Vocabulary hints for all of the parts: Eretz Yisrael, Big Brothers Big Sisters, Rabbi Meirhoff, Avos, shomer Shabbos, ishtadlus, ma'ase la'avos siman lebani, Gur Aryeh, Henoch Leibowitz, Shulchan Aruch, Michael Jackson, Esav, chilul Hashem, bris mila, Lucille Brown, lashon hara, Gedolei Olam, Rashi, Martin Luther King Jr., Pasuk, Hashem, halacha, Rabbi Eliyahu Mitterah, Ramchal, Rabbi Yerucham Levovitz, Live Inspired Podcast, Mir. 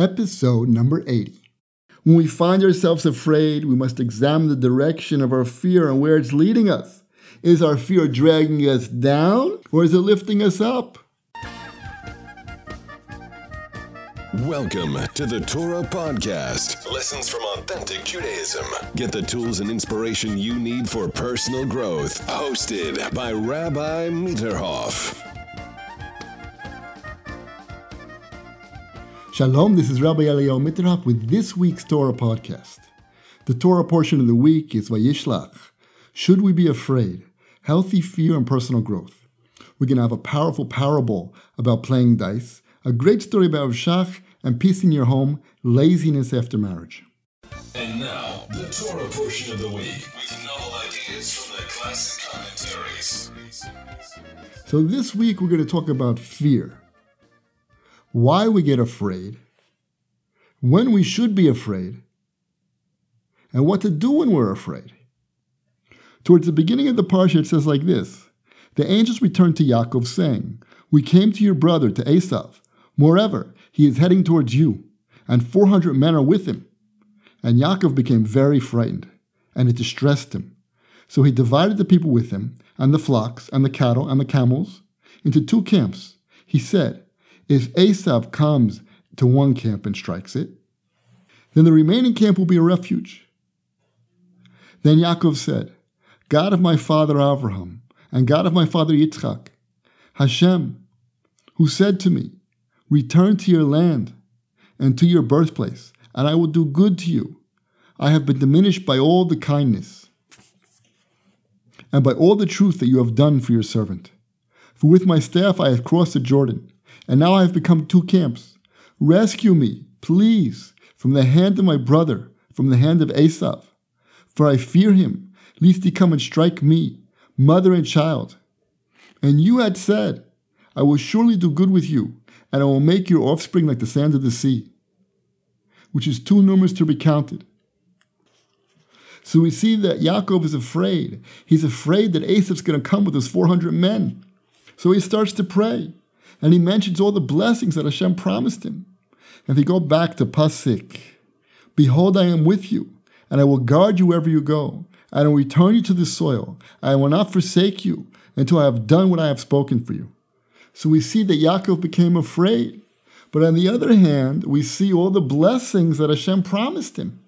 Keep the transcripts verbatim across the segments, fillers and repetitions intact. Episode number eighty. When we find ourselves afraid, we must examine the direction of our fear and where it's leading us. Is our fear dragging us down, or is it lifting us up? Welcome to the Torah Podcast. Lessons from authentic Judaism. Get the tools and inspiration you need for personal growth. Hosted by Rabbi Meirhoff. Shalom, this is Rabbi Eliyahu Mitterah with this week's Torah Podcast. The Torah portion of the week is Vayishlach. Should we be afraid? Healthy fear and personal growth. We're going to have a powerful parable about playing dice, a great story about Shach and peace in your home, laziness after marriage. And now, the Torah portion of the week with novel ideas from the classic commentaries. So this week we're going to talk about fear. Why we get afraid, when we should be afraid, and what to do when we're afraid. Towards the beginning of the parsha it says like this, "The angels returned to Yaakov saying, 'We came to your brother, to Esav. Moreover, he is heading towards you, and four hundred men are with him.' And Yaakov became very frightened, and it distressed him. So he divided the people with him, and the flocks, and the cattle, and the camels, into two camps. He said, 'If Esav comes to one camp and strikes it, then the remaining camp will be a refuge.' Then Yaakov said, 'God of my father Avraham, and God of my father Yitzhak, Hashem, who said to me, "Return to your land and to your birthplace, and I will do good to you," I have been diminished by all the kindness and by all the truth that you have done for your servant. For with my staff I have crossed the Jordan, and now I have become two camps. Rescue me, please, from the hand of my brother, from the hand of Esav. For I fear him, lest he come and strike me, mother and child. And you had said, "I will surely do good with you, and I will make your offspring like the sand of the sea," which is too numerous to be counted." So we see that Yaakov is afraid. He's afraid that Esav's going to come with his four hundred men. So he starts to pray, and he mentions all the blessings that Hashem promised him. And if you go back to Pasuk, "Behold, I am with you, and I will guard you wherever you go, and I will return you to the soil. I will not forsake you until I have done what I have spoken for you." So we see that Yaakov became afraid. But on the other hand, we see all the blessings that Hashem promised him.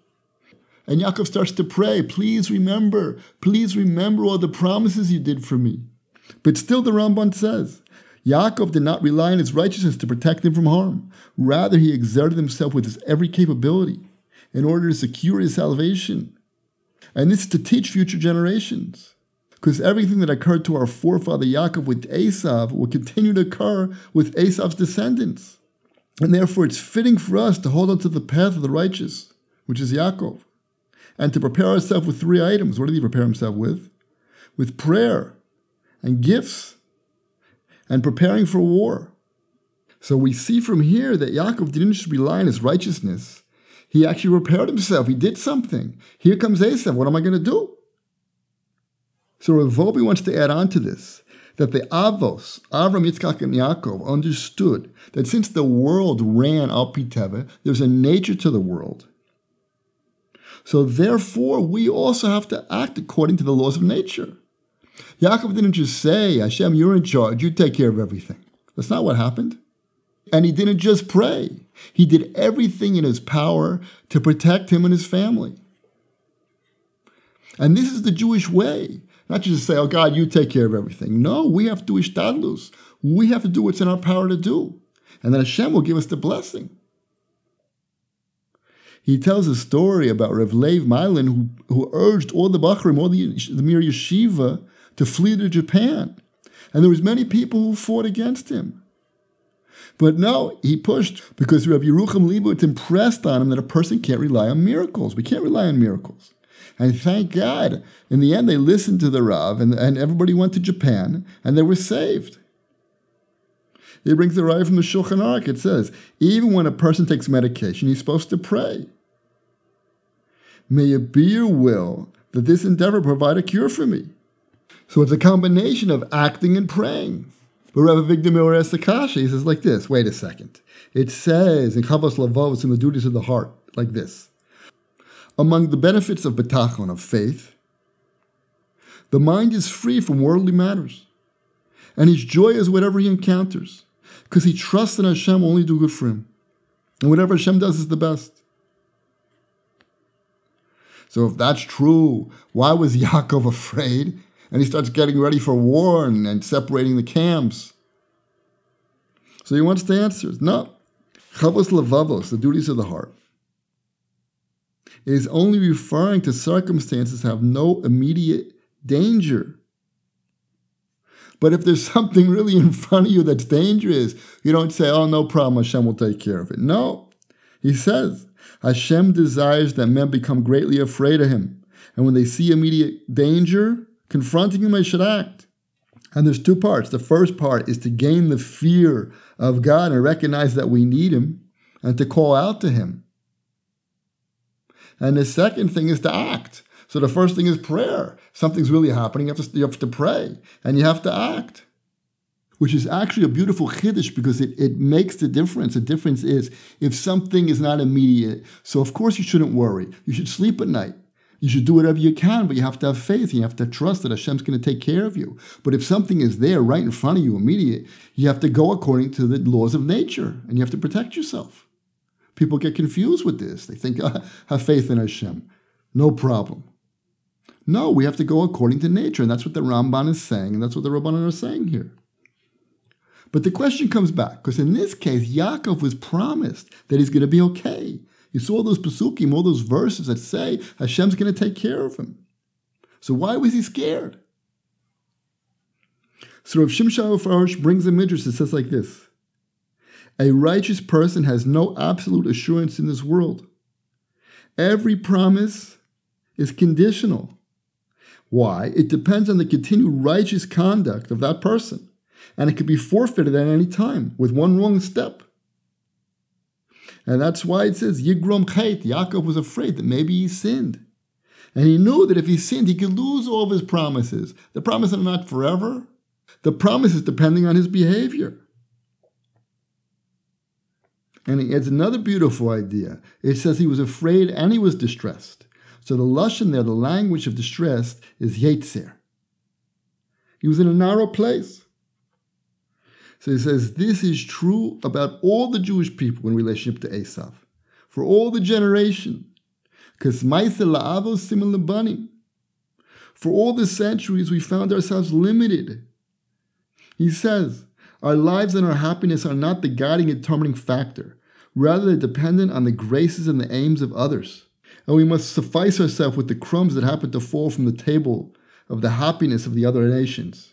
And Yaakov starts to pray, "Please remember, please remember all the promises you did for me." But still the Ramban says, Yaakov did not rely on his righteousness to protect him from harm. Rather, he exerted himself with his every capability in order to secure his salvation. And this is to teach future generations, because everything that occurred to our forefather Yaakov with Esav will continue to occur with Esav's descendants. And therefore it's fitting for us to hold on to the path of the righteous, which is Yaakov, and to prepare ourselves with three items. What did he prepare himself with? With prayer and gifts and preparing for war. So we see from here that Yaakov didn't just rely on his righteousness. He actually repaired himself. He did something. Here comes Esav. What am I going to do? So Rav Ovbi wants to add on to this, that the Avos, Avram, Yitzchak, and Yaakov, understood that since the world ran al pi teva, there's a nature to the world. So therefore, we also have to act according to the laws of nature. Yaakov didn't just say, "Hashem, you're in charge. You take care of everything." That's not what happened. And he didn't just pray. He did everything in his power to protect him and his family. And this is the Jewish way. Not just to say, "Oh God, you take care of everything." No, we have to do ishtadlus. We have to do what's in our power to do. And then Hashem will give us the blessing. He tells a story about Reb Leib Malin, who, who urged all the Bachrim, all the, the Mir yeshiva, to flee to Japan. And there was many people who fought against him. But no, he pushed, because Rabbi Yerucham Levovitz impressed on him that a person can't rely on miracles. We can't rely on miracles. And thank God, in the end, they listened to the Rav, and, and everybody went to Japan, and they were saved. It brings the Rav from the Shulchan Aruch. It says, even when a person takes medication, he's supposed to pray. "May it be your will that this endeavor provide a cure for me." So it's a combination of acting and praying. But Rabbi Victor Miller asks the kasha. He says like this, wait a second. It says in Chavos Lavavos, in the duties of the heart, like this. Among the benefits of betachon, of faith, the mind is free from worldly matters, and his joy is whatever he encounters, because he trusts in Hashem only do good for him, and whatever Hashem does is the best. So if that's true, why was Yaakov afraid? And he starts getting ready for war and, and separating the camps. So he wants the answers. No. Chavos Lavavos, the duties of the heart, is only referring to circumstances that have no immediate danger. But if there's something really in front of you that's dangerous, you don't say, oh, no problem, Hashem will take care of it. No. He says, Hashem desires that men become greatly afraid of him. And when they see immediate danger confronting him, they should act. And there's two parts. The first part is to gain the fear of God and recognize that we need him and to call out to him. And the second thing is to act. So the first thing is prayer. Something's really happening. You have to, you have to pray and you have to act, which is actually a beautiful chiddush because it, it makes the difference. The difference is if something is not immediate, so of course you shouldn't worry. You should sleep at night. You should do whatever you can, but you have to have faith. And you have to trust that Hashem's going to take care of you. But if something is there right in front of you, immediate, you have to go according to the laws of nature, and you have to protect yourself. People get confused with this. They think, ah, have faith in Hashem. No problem. No, we have to go according to nature, and that's what the Ramban is saying, and that's what the Rabbanan are saying here. But the question comes back, because in this case, Yaakov was promised that he's going to be okay. You saw those Pasukim, all those verses that say Hashem's going to take care of him. So why was he scared? So Rav Shem Shalofarosh brings a midrash that says like this. A righteous person has no absolute assurance in this world. Every promise is conditional. Why? It depends on the continued righteous conduct of that person. And it could be forfeited at any time with one wrong step. And that's why it says, Yigrom Chait, Yaakov was afraid that maybe he sinned. And he knew that if he sinned, he could lose all of his promises. The promises are not forever. The promise is depending on his behavior. And he adds another beautiful idea. It says he was afraid and he was distressed. So the lashon there, the language of distressed, is Yetzer. He was in a narrow place. So he says, this is true about all the Jewish people in relationship to Esav, for all the generation, because ma'ase la'avos siman lebani. For all the centuries, we found ourselves limited. He says, our lives and our happiness are not the guiding and determining factor. Rather, they're dependent on the graces and the aims of others. And we must suffice ourselves with the crumbs that happen to fall from the table of the happiness of the other nations.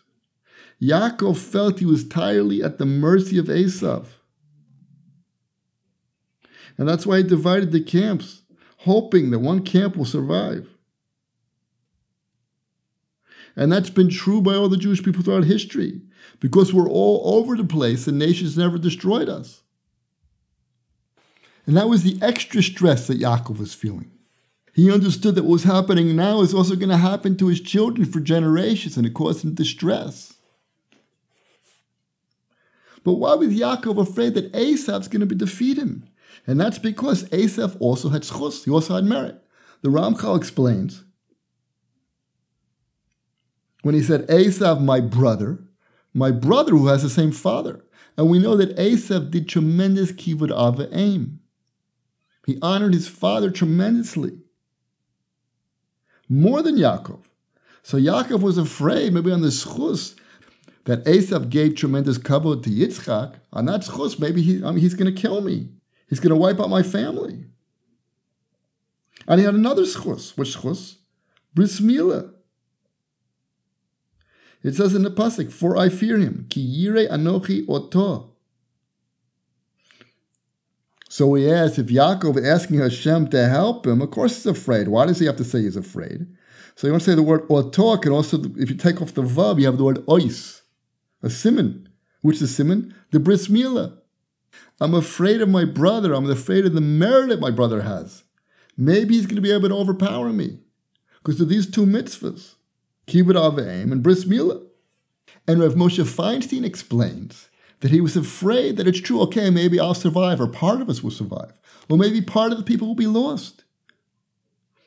Yaakov felt he was entirely at the mercy of Esav. And that's why he divided the camps, hoping that one camp will survive. And that's been true by all the Jewish people throughout history, because we're all over the place and nations never destroyed us. And that was the extra stress that Yaakov was feeling. He understood that what was happening now is also going to happen to his children for generations, and it caused him distress. But why was Yaakov afraid that Esav's going to defeat him? And that's because Esav also had schus, he also had merit. The Ramchal explains, when he said, Esav, my brother, my brother who has the same father. And we know that Esav did tremendous kivud avaim. He honored his father tremendously, more than Yaakov. So Yaakov was afraid, maybe on the schus, that Esav gave tremendous kavod to Yitzhak. On that schus, maybe he, I mean, he's going to kill me. He's going to wipe out my family. And he had another schus. Which schus? Bris mila. It says in the Pasuk, for I fear him. Ki yirei anochi oto. So he asks, if Yaakov is asking Hashem to help him, of course he's afraid. Why does he have to say he's afraid? So you want to say the word oto, can also, if you take off the vav, you have the word ois, a siman. Which is siman? The bris mila. I'm afraid of my brother. I'm afraid of the merit that my brother has. Maybe he's going to be able to overpower me because of these two mitzvahs, kibud avaim and bris mila. And Rav Moshe Feinstein explains that he was afraid that it's true, okay, maybe I'll survive, or part of us will survive, or maybe part of the people will be lost.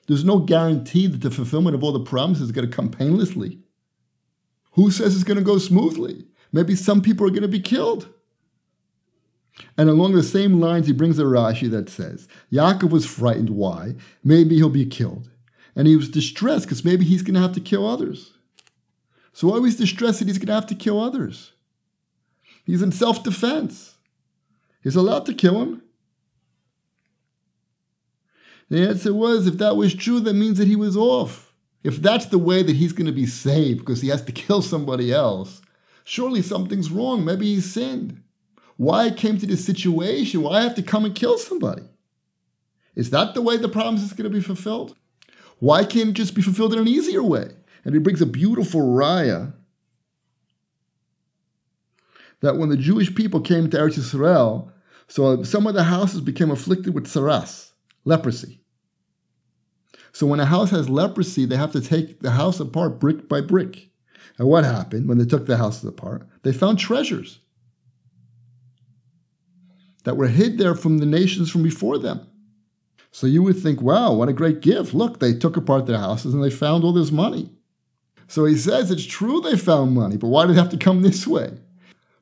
There's no guarantee that the fulfillment of all the promises is going to come painlessly. Who says it's going to go smoothly? Maybe some people are going to be killed. And along the same lines, he brings a Rashi that says, Yaakov was frightened. Why? Maybe he'll be killed. And he was distressed because maybe he's going to have to kill others. So why was he distressed that he's going to have to kill others? He's in self-defense. He's allowed to kill him. The answer was, if that was true, that means that he was off. If that's the way that he's going to be saved because he has to kill somebody else, surely something's wrong. Maybe he sinned. Why I came to this situation? Why I have to come and kill somebody? Is that the way the promise is going to be fulfilled? Why can't it just be fulfilled in an easier way? And he brings a beautiful raya that when the Jewish people came to Eretz Yisrael, so some of the houses became afflicted with saras, leprosy. So when a house has leprosy, they have to take the house apart brick by brick. And what happened when they took the houses apart? They found treasures that were hid there from the nations from before them. So you would think, wow, what a great gift. Look, they took apart their houses and they found all this money. So he says, it's true they found money, but why did it have to come this way?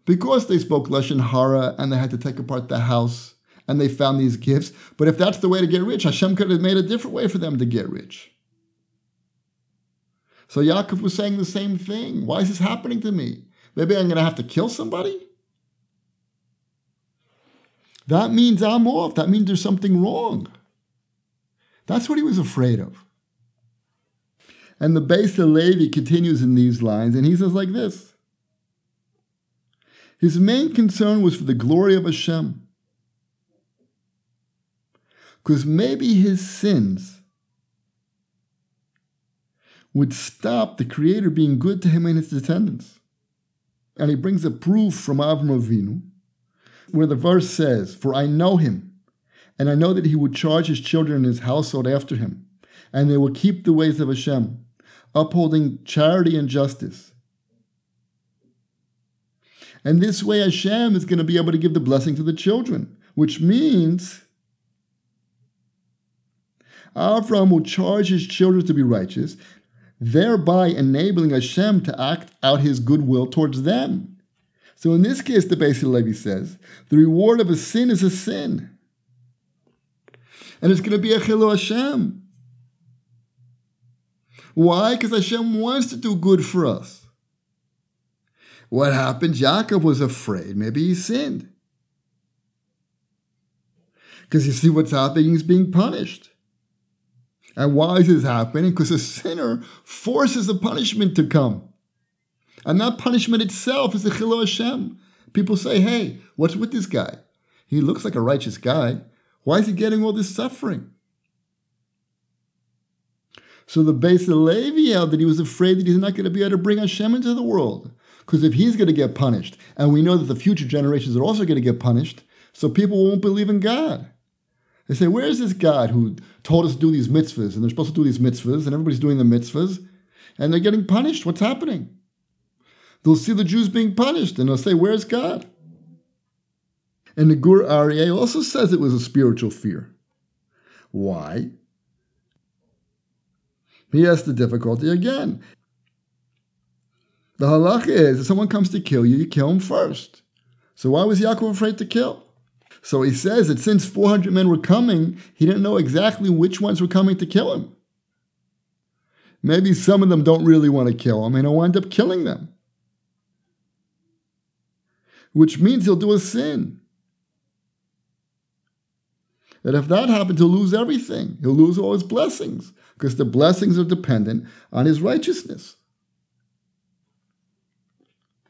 Because they spoke Lashon Hara and they had to take apart the house and they found these gifts. But if that's the way to get rich, Hashem could have made a different way for them to get rich. So Yaakov was saying the same thing. Why is this happening to me? Maybe I'm going to have to kill somebody? That means I'm off. That means there's something wrong. That's what he was afraid of. And the Beis Halevi continues in these lines, and he says like this. His main concern was for the glory of Hashem. Because maybe his sins would stop the Creator being good to him and his descendants. And he brings a proof from Avraham Avinu, where the verse says, for I know him, and I know that he would charge his children and his household after him, and they will keep the ways of Hashem, upholding charity and justice. And this way Hashem is going to be able to give the blessing to the children, which means Avraham will charge his children to be righteous, thereby enabling Hashem to act out his goodwill towards them. So in this case, the Beis Halevi says, the reward of a sin is a sin. And it's going to be a chilul Hashem. Why? Because Hashem wants to do good for us. What happened? Yaakov was afraid. Maybe he sinned. Because you see what's happening, he's being punished. And why is this happening? Because a sinner forces a punishment to come. And that punishment itself is the chilul Hashem. People say, hey, what's with this guy? He looks like a righteous guy. Why is he getting all this suffering? So the Beis Halevi held that he was afraid that he's not going to be able to bring Hashem into the world. Because if he's going to get punished, and we know that the future generations are also going to get punished, so people won't believe in God. They say, where is this God who told us to do these mitzvahs? And they're supposed to do these mitzvahs, and everybody's doing the mitzvahs, and they're getting punished. What's happening? They'll see the Jews being punished, and they'll say, where's God? And the Gur Aryeh also says it was a spiritual fear. Why? He has the difficulty again. The halacha is, if someone comes to kill you, you kill him first. So why was Yaakov afraid to kill? So he says that since four hundred men were coming, he didn't know exactly which ones were coming to kill him. Maybe some of them don't really want to kill him, and he'll end up killing them. Which means he'll do a sin. And if that happens, he'll lose everything. He'll lose all his blessings, because the blessings are dependent on his righteousness.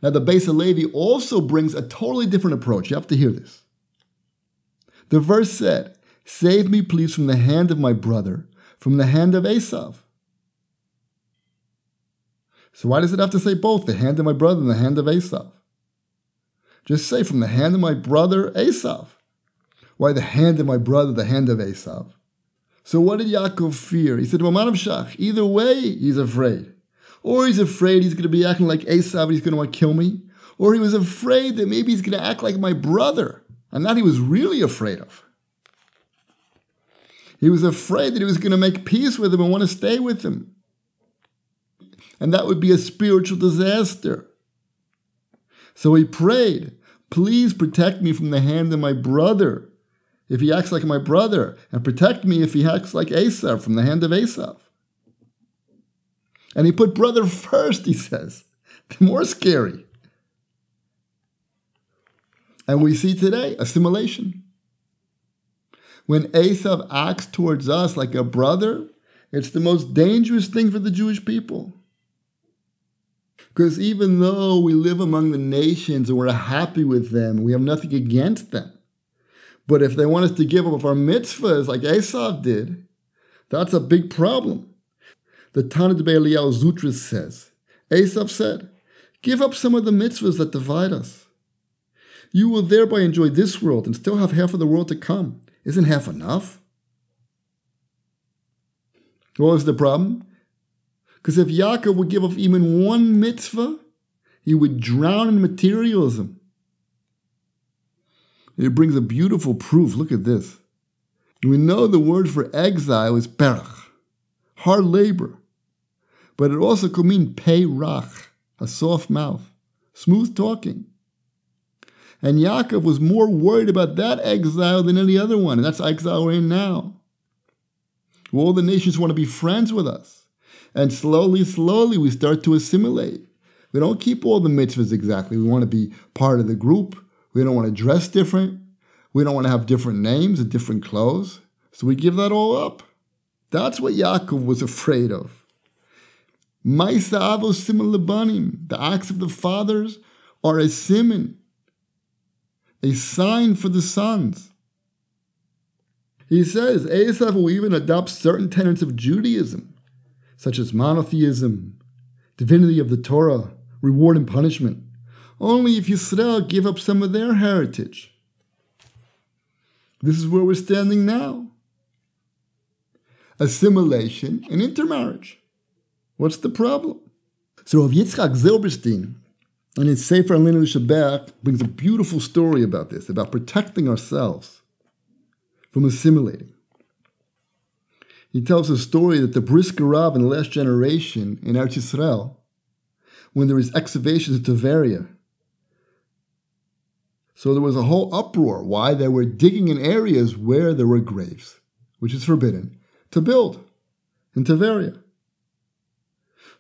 Now, the Beis Halevi also brings a totally different approach. You have to hear this. The verse said, save me, please, from the hand of my brother, from the hand of Esav. So why does it have to say both, the hand of my brother and the hand of Esav? Just say, from the hand of my brother, Esav. Why the hand of my brother, the hand of Esav? So what did Yaakov fear? He said, either way, he's afraid. Or he's afraid he's going to be acting like Esav and he's going to want to kill me. Or he was afraid that maybe he's going to act like my brother. And that he was really afraid of. He was afraid that he was going to make peace with him and want to stay with him. And that would be a spiritual disaster. So he prayed, please protect me from the hand of my brother, if he acts like my brother, and protect me if he acts like Esav, from the hand of Esav. And he put brother first, he says. More scary. And we see today assimilation. When Esav acts towards us like a brother, it's the most dangerous thing for the Jewish people. Because even though we live among the nations and we're happy with them, we have nothing against them. But if they want us to give up our mitzvahs like Esav did, that's a big problem. The Tanit B'Bei Eliyahu Zutras says, Esav said, give up some of the mitzvahs that divide us. You will thereby enjoy this world and still have half of the world to come. Isn't half enough? What was the problem? Because if Yaakov would give up even one mitzvah, he would drown in materialism. It brings a beautiful proof. Look at this. We know the word for exile is perach, hard labor. But it also could mean peirach, a soft mouth, smooth talking. And Yaakov was more worried about that exile than any other one. And that's exile we're in now. All the nations want to be friends with us. And slowly, slowly, we start to assimilate. We don't keep all the mitzvahs exactly. We want to be part of the group. We don't want to dress different. We don't want to have different names and different clothes. So we give that all up. That's what Yaakov was afraid of. Ma'ase la'avos siman lebani. The acts of the fathers are a siman, a sign for the sons. He says, Esav will even adopt certain tenets of Judaism, such as monotheism, divinity of the Torah, reward and punishment, only if Yisrael give up some of their heritage. This is where we're standing now. Assimilation and intermarriage. What's the problem? So Rav Yitzhak Zilberstein, and his Sefer Alinu Shabbat, brings a beautiful story about this, about protecting ourselves from assimilating. He tells a story that the Brisker Rav in the last generation in Eretz Yisrael, when there was excavations in Tavaria, so there was a whole uproar why they were digging in areas where there were graves, which is forbidden, to build in Tavaria.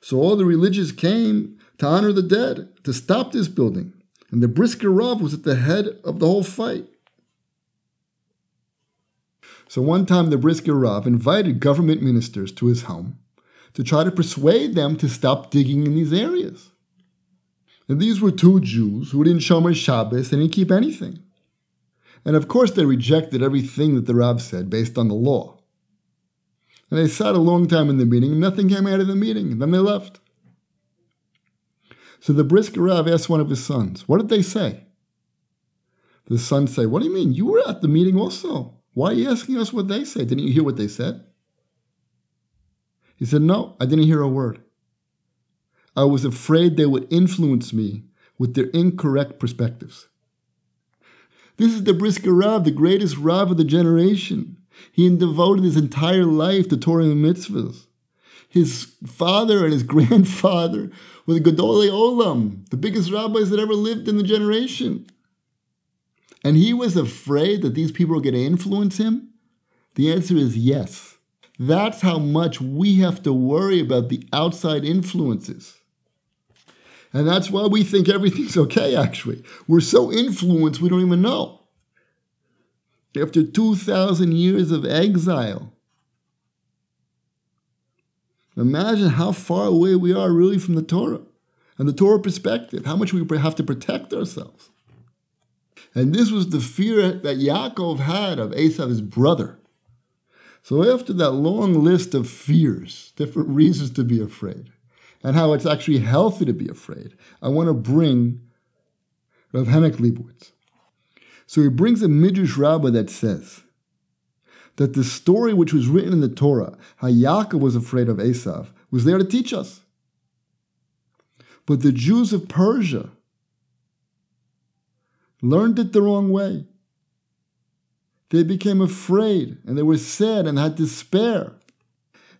So all the religious came to honor the dead, to stop this building. And the Brisker Rav was at the head of the whole fight. So one time the Brisker Rav invited government ministers to his home to try to persuade them to stop digging in these areas. And these were two Jews who didn't shomer Shabbos and didn't keep anything. And of course they rejected everything that the Rav said based on the law. And they sat a long time in the meeting and nothing came out of the meeting. And then they left. So the Brisker Rav asked one of his sons, what did they say? The son said, what do you mean? You were at the meeting also. Why are you asking us what they said? Didn't you hear what they said? He said, no, I didn't hear a word. I was afraid they would influence me with their incorrect perspectives. This is the Brisker Rav, the greatest Rav of the generation. He devoted his entire life to Torah and mitzvahs. His father and his grandfather were the Gedolei Olam, the biggest rabbis that ever lived in the generation. And he was afraid that these people were going to influence him? The answer is yes. That's how much we have to worry about the outside influences. And that's why we think everything's okay, actually. We're so influenced we don't even know. After two thousand years of exile, imagine how far away we are really from the Torah and the Torah perspective, how much we have to protect ourselves. And this was the fear that Yaakov had of Esav, his brother. So after that long list of fears, different reasons to be afraid, and how it's actually healthy to be afraid, I want to bring Rav Henoch Leibowitz. So he brings a Midrash Rabbah that says that the story which was written in the Torah, how Yaakov was afraid of Esav, was there to teach us. But the Jews of Persia learned it the wrong way. They became afraid, and they were sad and had despair.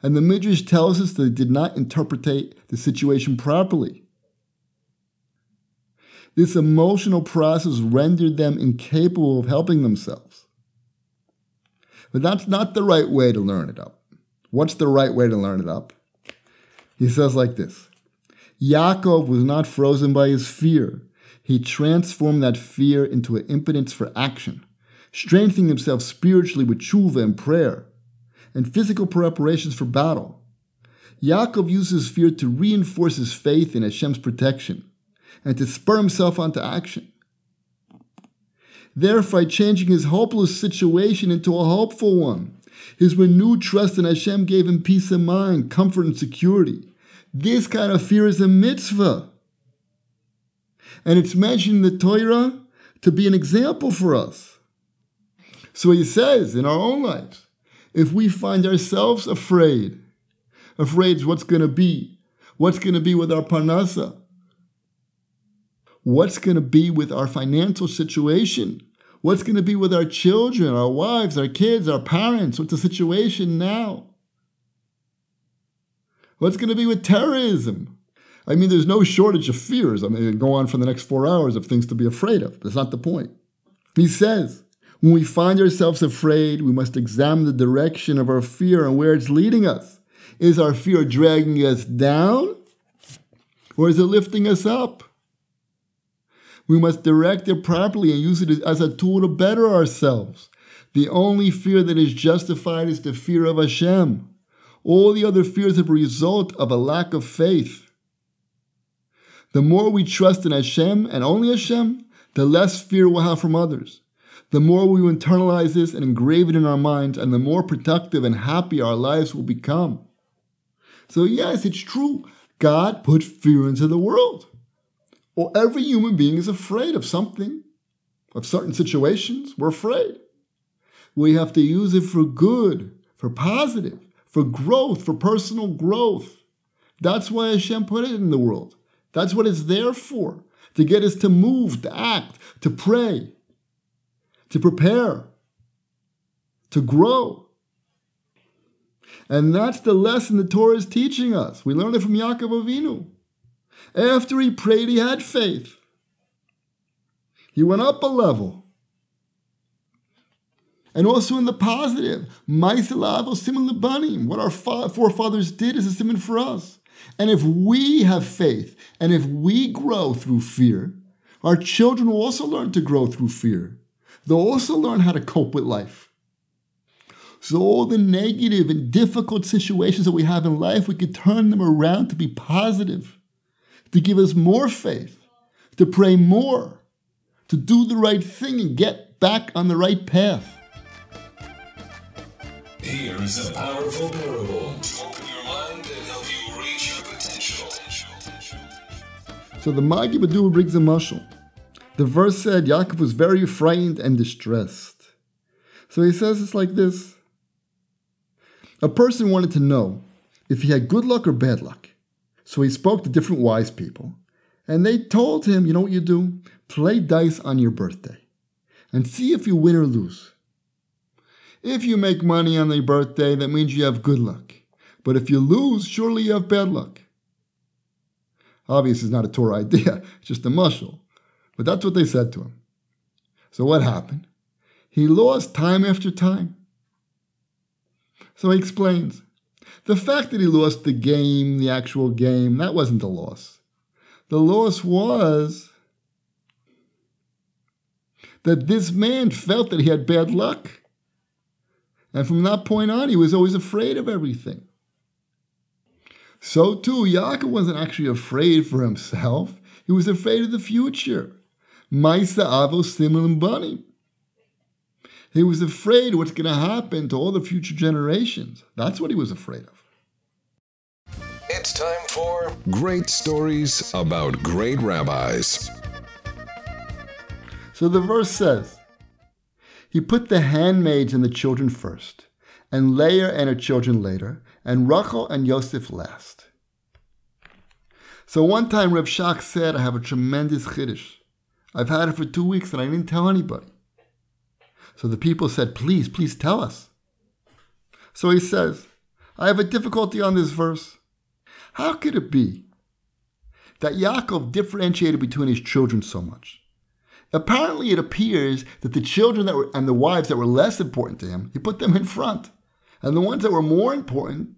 And the Midrash tells us that they did not interpret the situation properly. This emotional process rendered them incapable of helping themselves. But that's not the right way to learn it up. What's the right way to learn it up? He says like this: Yaakov was not frozen by his fear. He transformed that fear into an impotence for action, strengthening himself spiritually with tshuva and prayer, and physical preparations for battle. Yaakov uses fear to reinforce his faith in Hashem's protection, and to spur himself onto action. Therefore, changing his hopeless situation into a hopeful one, his renewed trust in Hashem gave him peace of mind, comfort, and security. This kind of fear is a mitzvah. And it's mentioned in the Torah to be an example for us. So he says, in our own lives, if we find ourselves afraid, afraid of what's going to be, what's going to be with our parnasa, what's going to be with our financial situation, what's going to be with our children, our wives, our kids, our parents, what's the situation now? What's going to be with terrorism? I mean, there's no shortage of fears. I mean, it can go on for the next four hours of things to be afraid of. That's not the point. He says, when we find ourselves afraid, we must examine the direction of our fear and where it's leading us. Is our fear dragging us down, or is it lifting us up? We must direct it properly and use it as a tool to better ourselves. The only fear that is justified is the fear of Hashem. All the other fears are a result of a lack of faith. The more we trust in Hashem and only Hashem, the less fear we'll have from others. The more we internalize this and engrave it in our minds, and the more productive and happy our lives will become. So yes, it's true. God put fear into the world. Or well, every human being is afraid of something, of certain situations. We're afraid. We have to use it for good, for positive, for growth, for personal growth. That's why Hashem put it in the world. That's what it's there for, to get us to move, to act, to pray, to prepare, to grow. And that's the lesson the Torah is teaching us. We learned it from Yaakov Avinu. After he prayed, he had faith. He went up a level. And also in the positive, ma'ase la'avos siman lebani. What our forefathers did is a siman for us. And if we have faith, and if we grow through fear, our children will also learn to grow through fear. They'll also learn how to cope with life. So all the negative and difficult situations that we have in life, we could turn them around to be positive, to give us more faith, to pray more, to do the right thing and get back on the right path. Here is a powerful parable to open your mind and help you reach your potential. So the Magi B'du brings a mashal. The verse said, Yaakov was very frightened and distressed. So he says it's like this. A person wanted to know if he had good luck or bad luck. So he spoke to different wise people, and they told him, you know what you do? Play dice on your birthday and see if you win or lose. If you make money on your birthday, that means you have good luck. But if you lose, surely you have bad luck. Obviously, it's not a Torah idea. It's just a mashal. But that's what they said to him. So what happened? He lost time after time. So he explains, the fact that he lost the game, the actual game, that wasn't the loss. The loss was that this man felt that he had bad luck. And from that point on, he was always afraid of everything. So too, Yaakov wasn't actually afraid for himself. He was afraid of the future. Ma'ase la'avos siman lebani. He was afraid of what's going to happen to all the future generations. That's what he was afraid of. It's time for Great Stories About Great Rabbis. So the verse says, he put the handmaids and the children first, and Leah and her children later, and Rachel and Yosef last. So one time Reb Shach said, I have a tremendous chiddush. I've had it for two weeks and I didn't tell anybody. So the people said, please, please tell us. So he says, I have a difficulty on this verse. How could it be that Yaakov differentiated between his children so much? Apparently it appears that the children that were, and the wives that were less important to him, he put them in front. And the ones that were more important,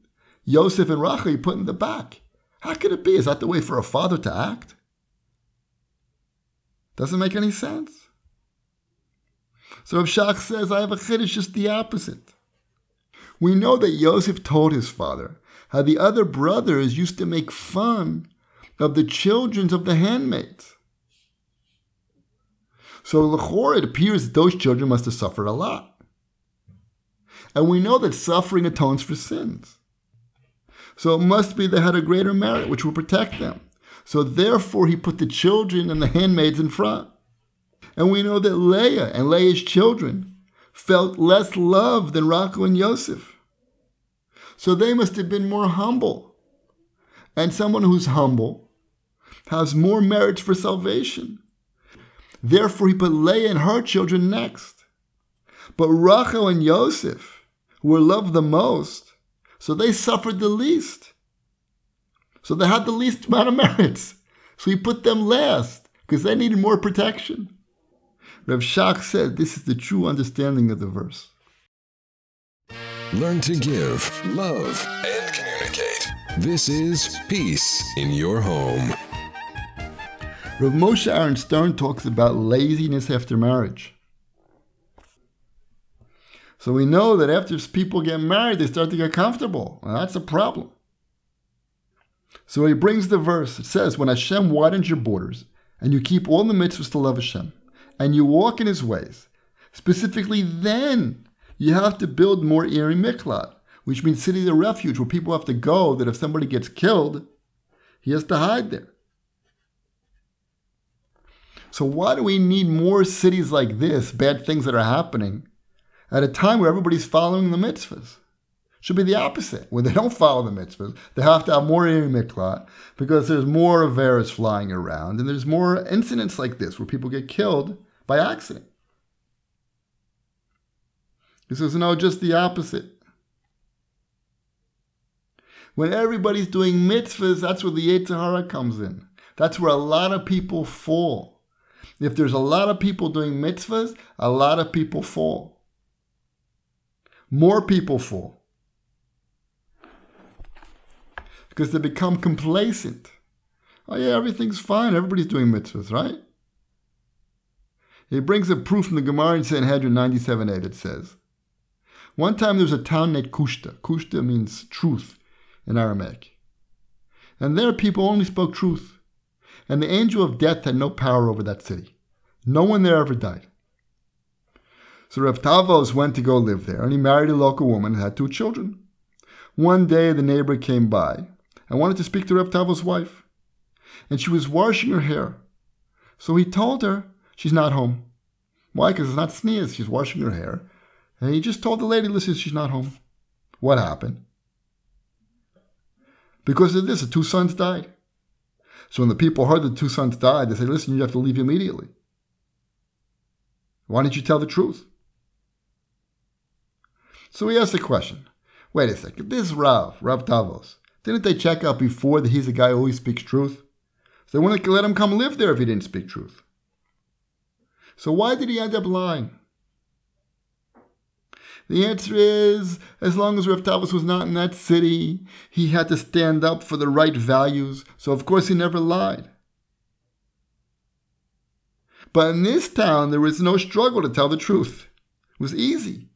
Yosef and Rachel, he put in the back. How could it be? Is that the way for a father to act? Doesn't make any sense. So Rav Shach says, I have a chiddush just the opposite. We know that Yosef told his father how the other brothers used to make fun of the children of the handmaids. So l'chorah, it appears that those children must have suffered a lot. And we know that suffering atones for sins. So it must be they had a greater merit, which will protect them. So therefore he put the children and the handmaids in front. And we know that Leah and Leah's children felt less love than Rachel and Yosef. So they must have been more humble. And someone who's humble has more merits for salvation. Therefore he put Leah and her children next. But Rachel and Yosef, who were loved the most, so they suffered the least. So they had the least amount of merits. So he put them last, because they needed more protection. Rav Shach said this is the true understanding of the verse. Learn to give, love, and communicate. This is Peace in Your Home. Rav Moshe Aaron Stern talks about laziness after marriage. So we know that after people get married, they start to get comfortable. And that's a problem. So he brings the verse. It says, when Hashem widens your borders, and you keep all the mitzvahs to love Hashem, and you walk in His ways, specifically then you have to build more eerei miklat, which means cities of refuge where people have to go, that if somebody gets killed, he has to hide there. So why do we need more cities like this, bad things that are happening, at a time where everybody's following the mitzvahs? Should be the opposite. When they don't follow the mitzvahs, they have to have more eerei miklat because there's more averus flying around and there's more incidents like this where people get killed by accident. He says, no, just the opposite. When everybody's doing mitzvahs, that's where the yetzer hara comes in. That's where a lot of people fall. If there's a lot of people doing mitzvahs, a lot of people fall. More people fall. Because they become complacent. Oh yeah, everything's fine. Everybody's doing mitzvahs, right? He brings a proof from the Gemara in Sanhedrin ninety-seven eight. It says, one time there was a town named Kushta. Kushta means truth in Aramaic. And there people only spoke truth. And the angel of death had no power over that city. No one there ever died. So Rav Tavos went to go live there. And he married a local woman and had two children. One day the neighbor came by. I wanted to speak to Reb Tavo's wife. And she was washing her hair. So he told her she's not home. Why? Because it's not sneeze. She's washing her hair. And he just told the lady, listen, she's not home. What happened? Because of this, the two sons died. So when the people heard the two sons died, they said, listen, you have to leave immediately. Why didn't you tell the truth? So he asked the question. Wait a second. This Rav, Rav Tavos, didn't they check out before that he's a guy who always speaks truth? So they wouldn't let him come live there if he didn't speak truth. So why did he end up lying? The answer is, as long as Rav Tavos was not in that city, he had to stand up for the right values. So of course he never lied. But in this town, there was no struggle to tell the truth. It was easy.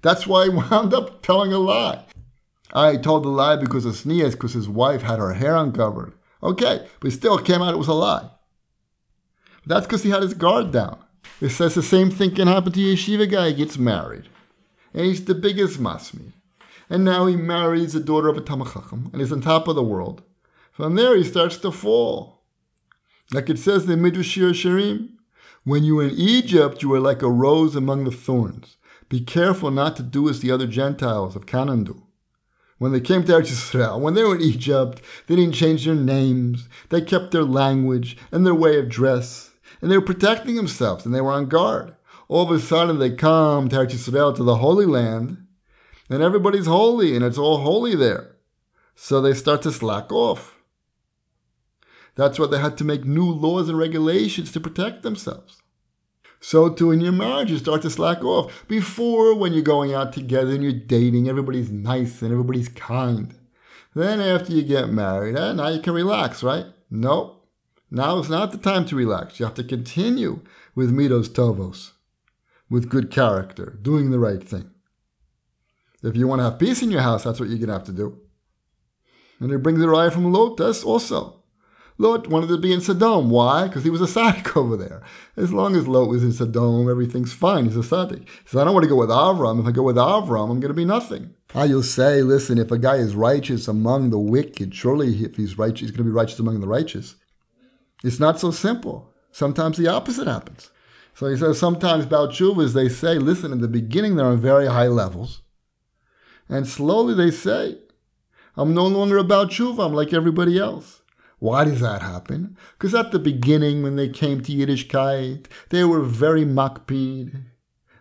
That's why he wound up telling a lie. I told the lie because of sneeze, because his wife had her hair uncovered. Okay, but still it came out it was a lie. That's because he had his guard down. It says the same thing can happen to a yeshiva guy. He gets married. And he's the biggest masmi. And now he marries the daughter of a Talmid Chacham, and he's on top of the world. From there he starts to fall. Like it says in Midrash Shir Hashirim, when you were in Egypt, you were like a rose among the thorns. Be careful not to do as the other Gentiles of Canaan do, When they came to Eretz Yisrael, when they were in Egypt, they didn't change their names. They kept their language and their way of dress. And they were protecting themselves, and they were on guard. All of a sudden, they come to Eretz Yisrael, to the Holy Land, and everybody's holy, and it's all holy there. So they start to slack off. That's why they had to make new laws and regulations to protect themselves. So too in your marriage, you start to slack off. Before, when you're going out together and you're dating, everybody's nice and everybody's kind. Then after you get married, eh, now you can relax, right? Nope. Now it's not the time to relax. You have to continue with midos tovos, with good character, doing the right thing. If you want to have peace in your house, that's what you're going to have to do. And it brings the raya from Lotus also. Lot wanted to be in Sodom. Why? Because he was a tzaddik over there. As long as Lot was in Sodom, everything's fine. He's a tzaddik. He says, I don't want to go with Avram. If I go with Avram, I'm going to be nothing. Ah, you'll say, listen, if a guy is righteous among the wicked, surely if he's righteous, he's going to be righteous among the righteous. It's not so simple. Sometimes the opposite happens. So he says, sometimes about tshuvas, they say, listen, in the beginning, they're on very high levels. And slowly they say, I'm no longer about tshuva, I'm like everybody else. Why does that happen? Because at the beginning, when they came to Yiddishkeit, they were very makpid,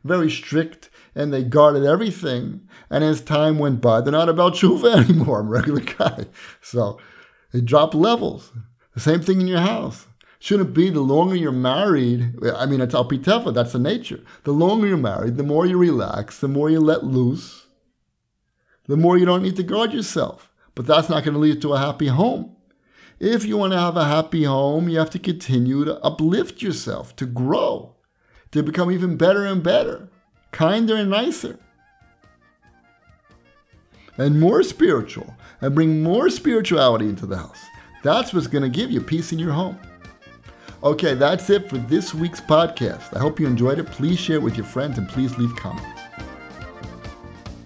very strict, and they guarded everything. And as time went by, they're not about tshuva anymore, I'm a regular guy. So they drop levels. The same thing in your house. Shouldn't be the longer you're married, I mean, it's alpitefa, that's the nature. The longer you're married, the more you relax, the more you let loose, the more you don't need to guard yourself. But that's not going to lead to a happy home. If you want to have a happy home, you have to continue to uplift yourself, to grow, to become even better and better, kinder and nicer, and more spiritual, and bring more spirituality into the house. That's what's going to give you peace in your home. Okay, that's it for this week's podcast. I hope you enjoyed it. Please share it with your friends, and please leave comments.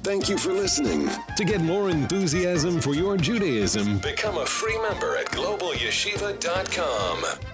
Thank you for listening. To get more enthusiasm for your Judaism, become a free member at global yeshiva dot com.